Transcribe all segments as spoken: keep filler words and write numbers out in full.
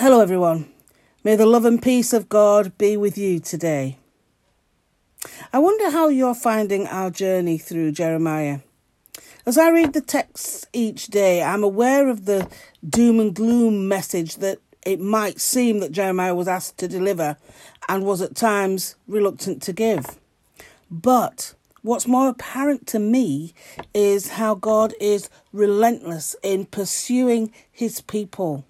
Hello everyone, may the love and peace of God be with you today. I wonder how you're finding our journey through Jeremiah. As I read the texts each day, I'm aware of the doom and gloom message that it might seem that Jeremiah was asked to deliver and was at times reluctant to give. But what's more apparent to me is how God is relentless in pursuing his people,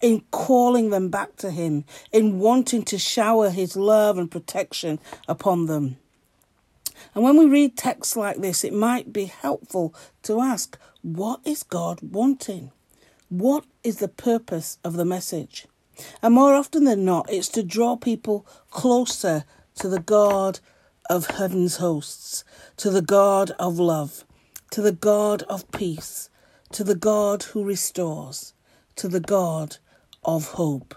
in calling them back to him, in wanting to shower his love and protection upon them. And when we read texts like this, it might be helpful to ask, what is God wanting? What is the purpose of the message? And more often than not, it's to draw people closer to the God of heaven's hosts, to the God of love, to the God of peace, to the God who restores, to the God of hope.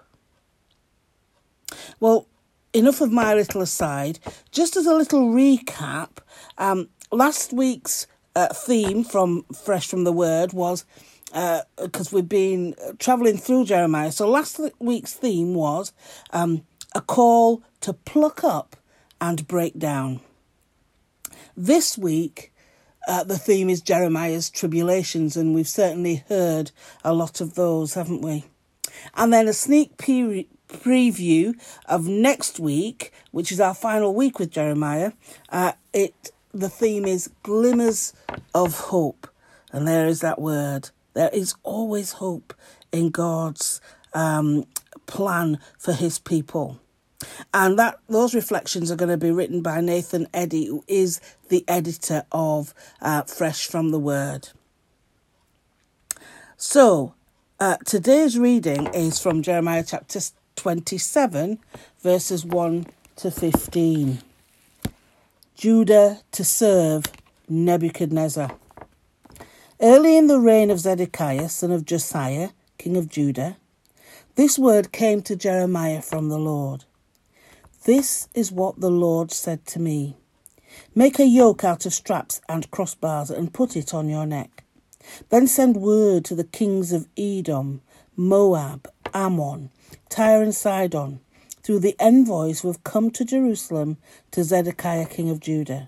Well, enough of my little aside. Just as a little recap, um, last week's uh, theme from Fresh from the Word was, because uh, we've been travelling through Jeremiah, so last week's theme was um, a call to pluck up and break down. This week, Uh, the theme is Jeremiah's tribulations, and we've certainly heard a lot of those, haven't we? And then a sneak pre- preview of next week, which is our final week with Jeremiah. Uh, it the theme is glimmers of hope, and there is that word. There is always hope in God's um, plan for his people. And that those reflections are going to be written by Nathan Eddy, who is the editor of uh, Fresh from the Word. So, uh, today's reading is from Jeremiah chapter twenty-seven, verses one to fifteen. Judah to serve Nebuchadnezzar. Early in the reign of Zedekiah, son of Josiah, king of Judah, this word came to Jeremiah from the Lord. This is what the Lord said to me. Make a yoke out of straps and crossbars and put it on your neck. Then send word to the kings of Edom, Moab, Ammon, Tyre and Sidon, through the envoys who have come to Jerusalem to Zedekiah king of Judah.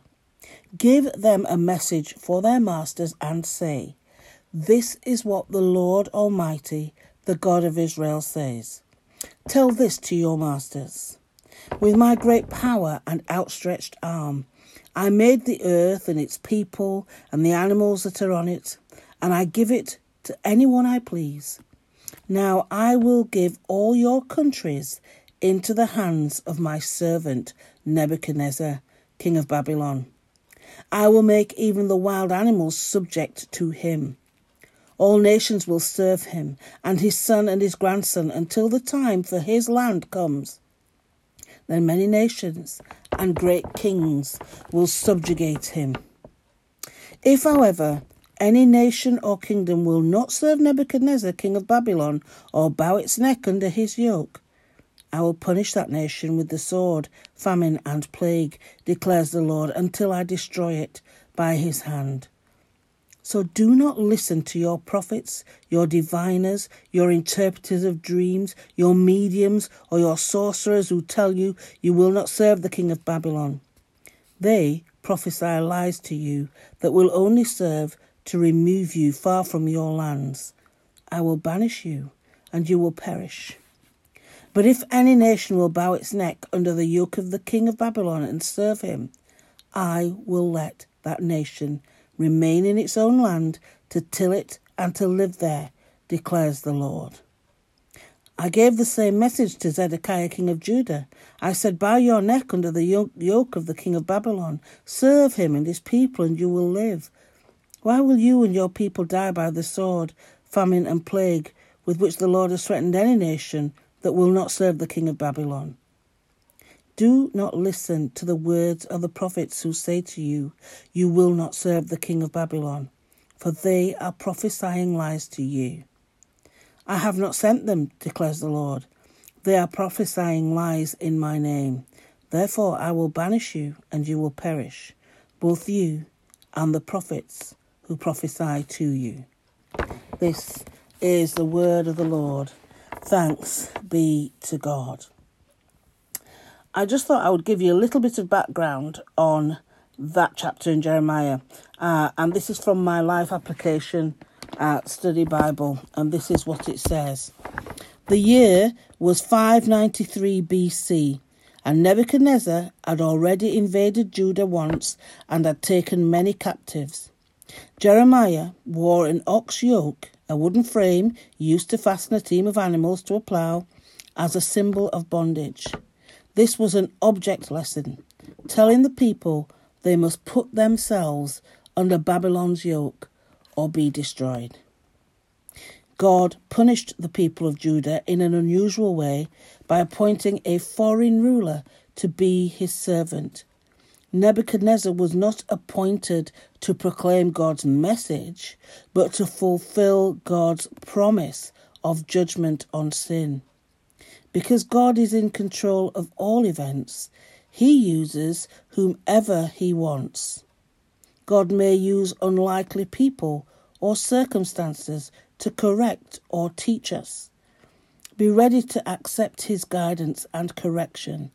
Give them a message for their masters and say, this is what the Lord Almighty, the God of Israel says. Tell this to your masters. With my great power and outstretched arm, I made the earth and its people and the animals that are on it, and I give it to anyone I please. Now I will give all your countries into the hands of my servant Nebuchadnezzar, king of Babylon. I will make even the wild animals subject to him. All nations will serve him, and his son and his grandson, until the time for his land comes. Then many nations and great kings will subjugate him. If, however, any nation or kingdom will not serve Nebuchadnezzar, king of Babylon, or bow its neck under his yoke, I will punish that nation with the sword, famine and plague, declares the Lord, until I destroy it by his hand. So do not listen to your prophets, your diviners, your interpreters of dreams, your mediums, or your sorcerers who tell you you will not serve the king of Babylon. They prophesy lies to you that will only serve to remove you far from your lands. I will banish you, and you will perish. But if any nation will bow its neck under the yoke of the king of Babylon and serve him, I will let that nation remain in its own land, to till it and to live there, declares the Lord. I gave the same message to Zedekiah king of Judah. I said, bow your neck under the yoke of the king of Babylon. Serve him and his people, and you will live. Why will you and your people die by the sword, famine and plague, with which the Lord has threatened any nation that will not serve the king of Babylon? Do not listen to the words of the prophets who say to you, you will not serve the king of Babylon, for they are prophesying lies to you. I have not sent them, declares the Lord. They are prophesying lies in my name. Therefore I will banish you, and you will perish, both you and the prophets who prophesy to you. This is the word of the Lord. Thanks be to God. I just thought I would give you a little bit of background on that chapter in Jeremiah. Uh, and this is from my Life Application uh, Study Bible. And this is what it says. The year was five ninety-three B C, and Nebuchadnezzar had already invaded Judah once and had taken many captives. Jeremiah wore an ox yoke, a wooden frame used to fasten a team of animals to a plough, as a symbol of bondage. This was an object lesson, telling the people they must put themselves under Babylon's yoke or be destroyed. God punished the people of Judah in an unusual way by appointing a foreign ruler to be his servant. Nebuchadnezzar was not appointed to proclaim God's message, but to fulfill God's promise of judgment on sin. Because God is in control of all events, he uses whomever he wants. God may use unlikely people or circumstances to correct or teach us. Be ready to accept his guidance and correction,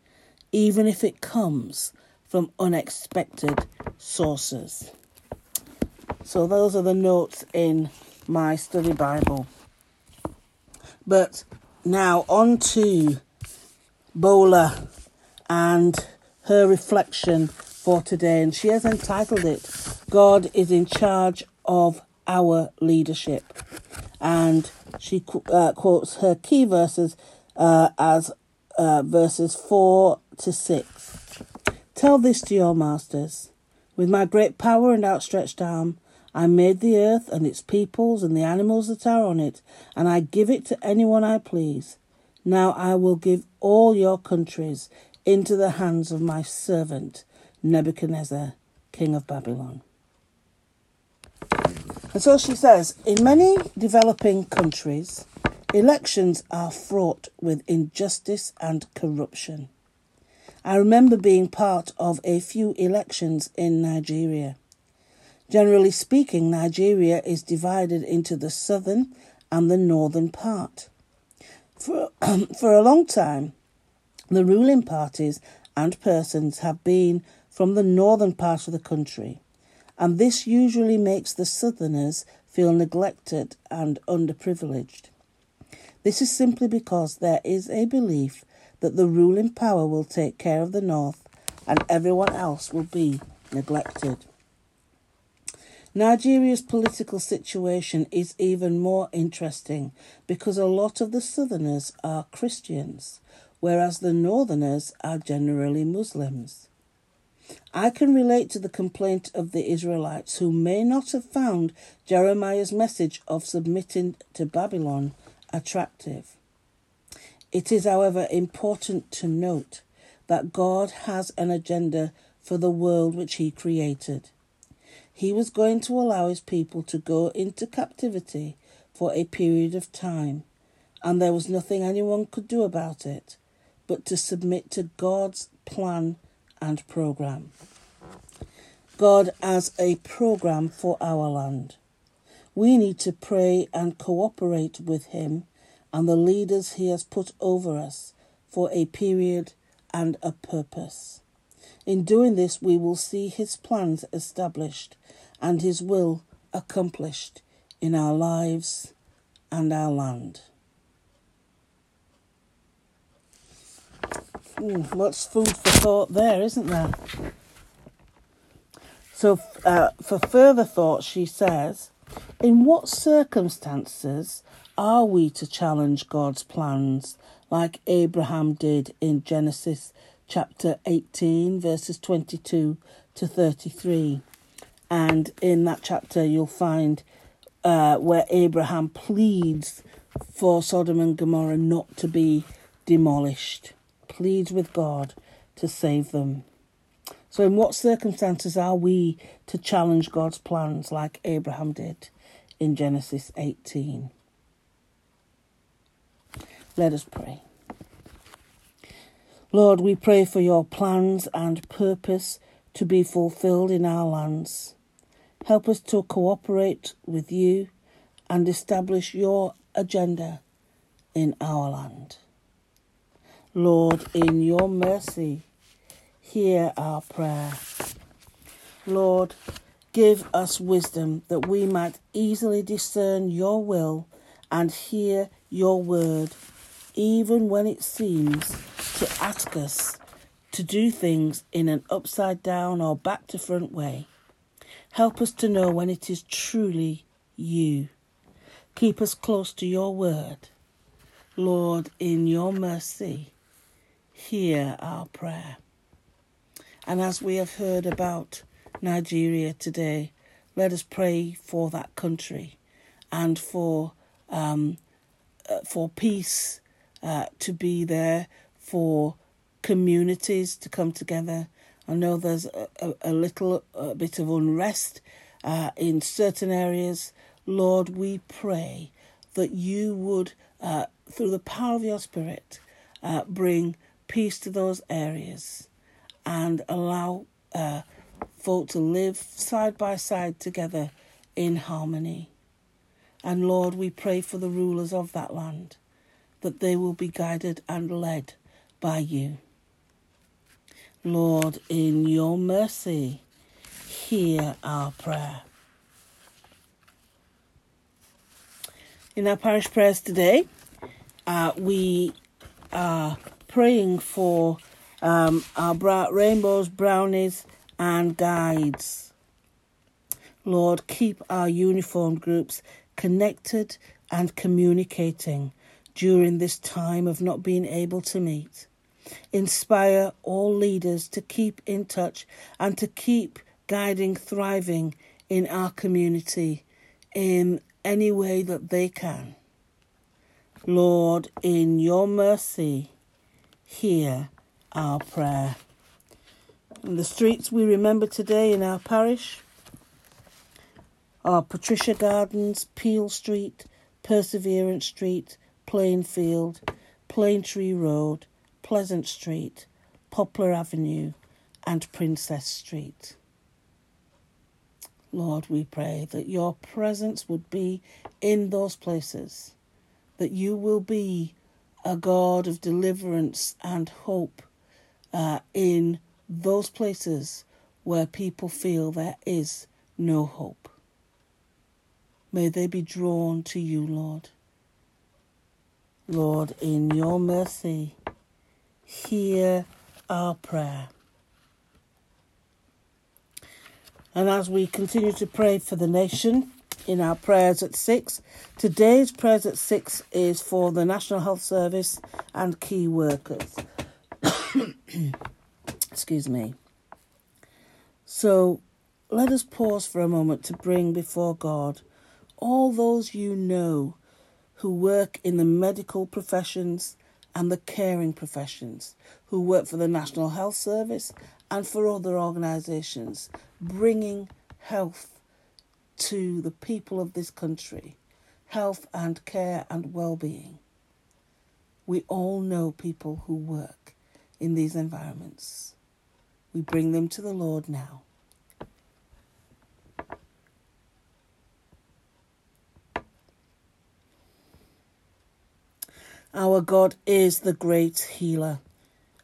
even if it comes from unexpected sources. So those are the notes in my study Bible. But now on to Bola and her reflection for today. And she has entitled it, God is in charge of our leadership. And she uh, quotes her key verses uh, as uh, verses four to six. Tell this to your masters. With my great power and outstretched arm, I made the earth and its peoples and the animals that are on it, and I give it to anyone I please. Now I will give all your countries into the hands of my servant, Nebuchadnezzar, king of Babylon. And so she says, in many developing countries, elections are fraught with injustice and corruption. I remember being part of a few elections in Nigeria. Generally speaking, Nigeria is divided into the southern and the northern part. For, um, for a long time, the ruling parties and persons have been from the northern part of the country, and this usually makes the southerners feel neglected and underprivileged. This is simply because there is a belief that the ruling power will take care of the north and everyone else will be neglected. Nigeria's political situation is even more interesting because a lot of the southerners are Christians, whereas the northerners are generally Muslims. I can relate to the complaint of the Israelites who may not have found Jeremiah's message of submitting to Babylon attractive. It is, however, important to note that God has an agenda for the world which he created. He was going to allow his people to go into captivity for a period of time, and there was nothing anyone could do about it but to submit to God's plan and program. God has a program for our land. We need to pray and cooperate with him and the leaders he has put over us for a period and a purpose. In doing this, we will see his plans established and his will accomplished in our lives and our land. Ooh, lots of food for thought there, isn't there? So uh, for further thought, she says, in what circumstances are we to challenge God's plans like Abraham did in Genesis chapter eighteen, verses twenty-two to thirty-three? And in that chapter, you'll find uh, where Abraham pleads for Sodom and Gomorrah not to be demolished, pleads with God to save them. So in what circumstances are we to challenge God's plans like Abraham did in Genesis eighteen? Let us pray. Lord, we pray for your plans and purpose to be fulfilled in our lands. Help us to cooperate with you and establish your agenda in our land. Lord, in your mercy, hear our prayer. Lord, give us wisdom that we might easily discern your will and hear your word, even when it seems to ask us to do things in an upside down or back to front way. Help us to know when it is truly you. Keep us close to your word. Lord, in your mercy, hear our prayer. And as we have heard about Nigeria today, let us pray for that country and for um, for peace uh, to be there, for communities to come together. I know there's a, a, a little a bit of unrest uh, in certain areas. Lord, we pray that you would, uh, through the power of your Spirit, uh, bring peace to those areas and allow uh, folk to live side by side together in harmony. And Lord, we pray for the rulers of that land, that they will be guided and led by you. Lord, in your mercy, hear our prayer. In our parish prayers today, uh, we are praying for um, our bra- rainbows, brownies and guides. Lord, keep our uniformed groups connected and communicating during this time of not being able to meet. Inspire all leaders to keep in touch and to keep guiding, thriving in our community in any way that they can. Lord, in your mercy, hear our prayer. And the streets we remember today in our parish are Patricia Gardens, Peel Street, Perseverance Street, Plainfield, Plaintree Road, Pleasant Street, Poplar Avenue and Princess Street. Lord, we pray that your presence would be in those places, that you will be a God of deliverance and hope uh, in those places where people feel there is no hope. May they be drawn to you, Lord. Lord, in your mercy, hear our prayer. And as we continue to pray for the nation in our prayers at six, today's prayers at six is for the National Health Service and key workers. Excuse me. So let us pause for a moment to bring before God all those you know who work in the medical professions and the caring professions, who work for the National Health Service and for other organisations, bringing health to the people of this country, health and care and well-being. We all know people who work in these environments. We bring them to the Lord now. Our God is the great healer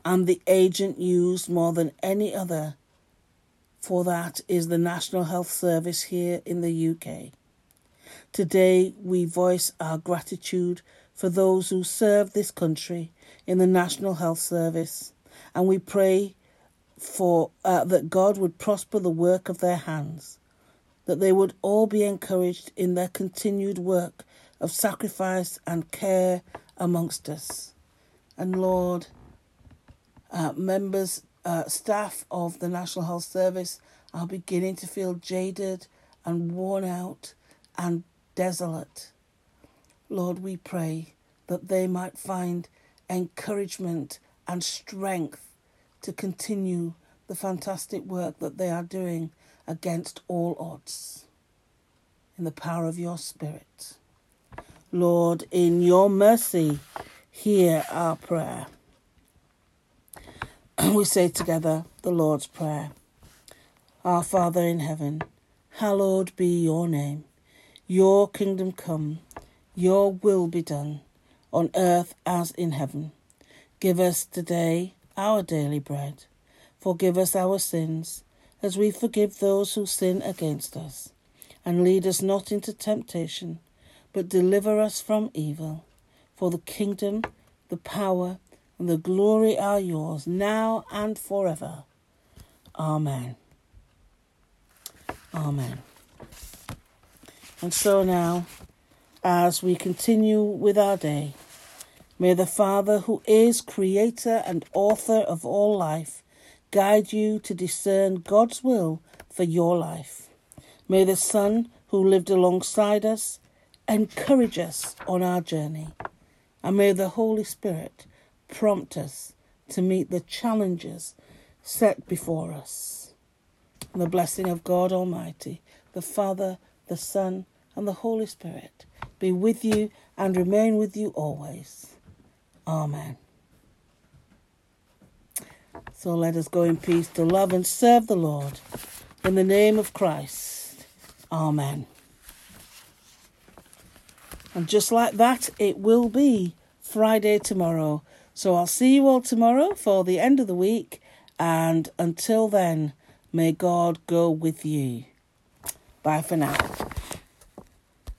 and the agent used more than any other, for that is the National Health Service here in the U K. Today we voice our gratitude for those who serve this country in the National Health Service, and we pray for uh, that God would prosper the work of their hands, that they would all be encouraged in their continued work of sacrifice and care amongst us. And Lord, uh, members, uh, staff of the National Health Service are beginning to feel jaded and worn out and desolate. Lord, we pray that they might find encouragement and strength to continue the fantastic work that they are doing against all odds, in the power of your Spirit. Lord, in your mercy, hear our prayer. We say together the Lord's Prayer. Our Father in heaven, hallowed be your name. Your kingdom come, your will be done on earth as in heaven. Give us today our daily bread. Forgive us our sins, as we forgive those who sin against us. And lead us not into temptation, but deliver us from evil. For the kingdom, the power, and the glory are yours, now and forever. Amen. Amen. And so now, as we continue with our day, may the Father, who is creator and author of all life, guide you to discern God's will for your life. May the Son, who lived alongside us, encourage us on our journey. And may the Holy Spirit prompt us to meet the challenges set before us. And the blessing of God Almighty, the Father, the Son, and the Holy Spirit be with you and remain with you always. Amen. So let us go in peace to love and serve the Lord. In the name of Christ. Amen. And just like that, it will be Friday tomorrow. So I'll see you all tomorrow for the end of the week. And until then, may God go with you. Bye for now.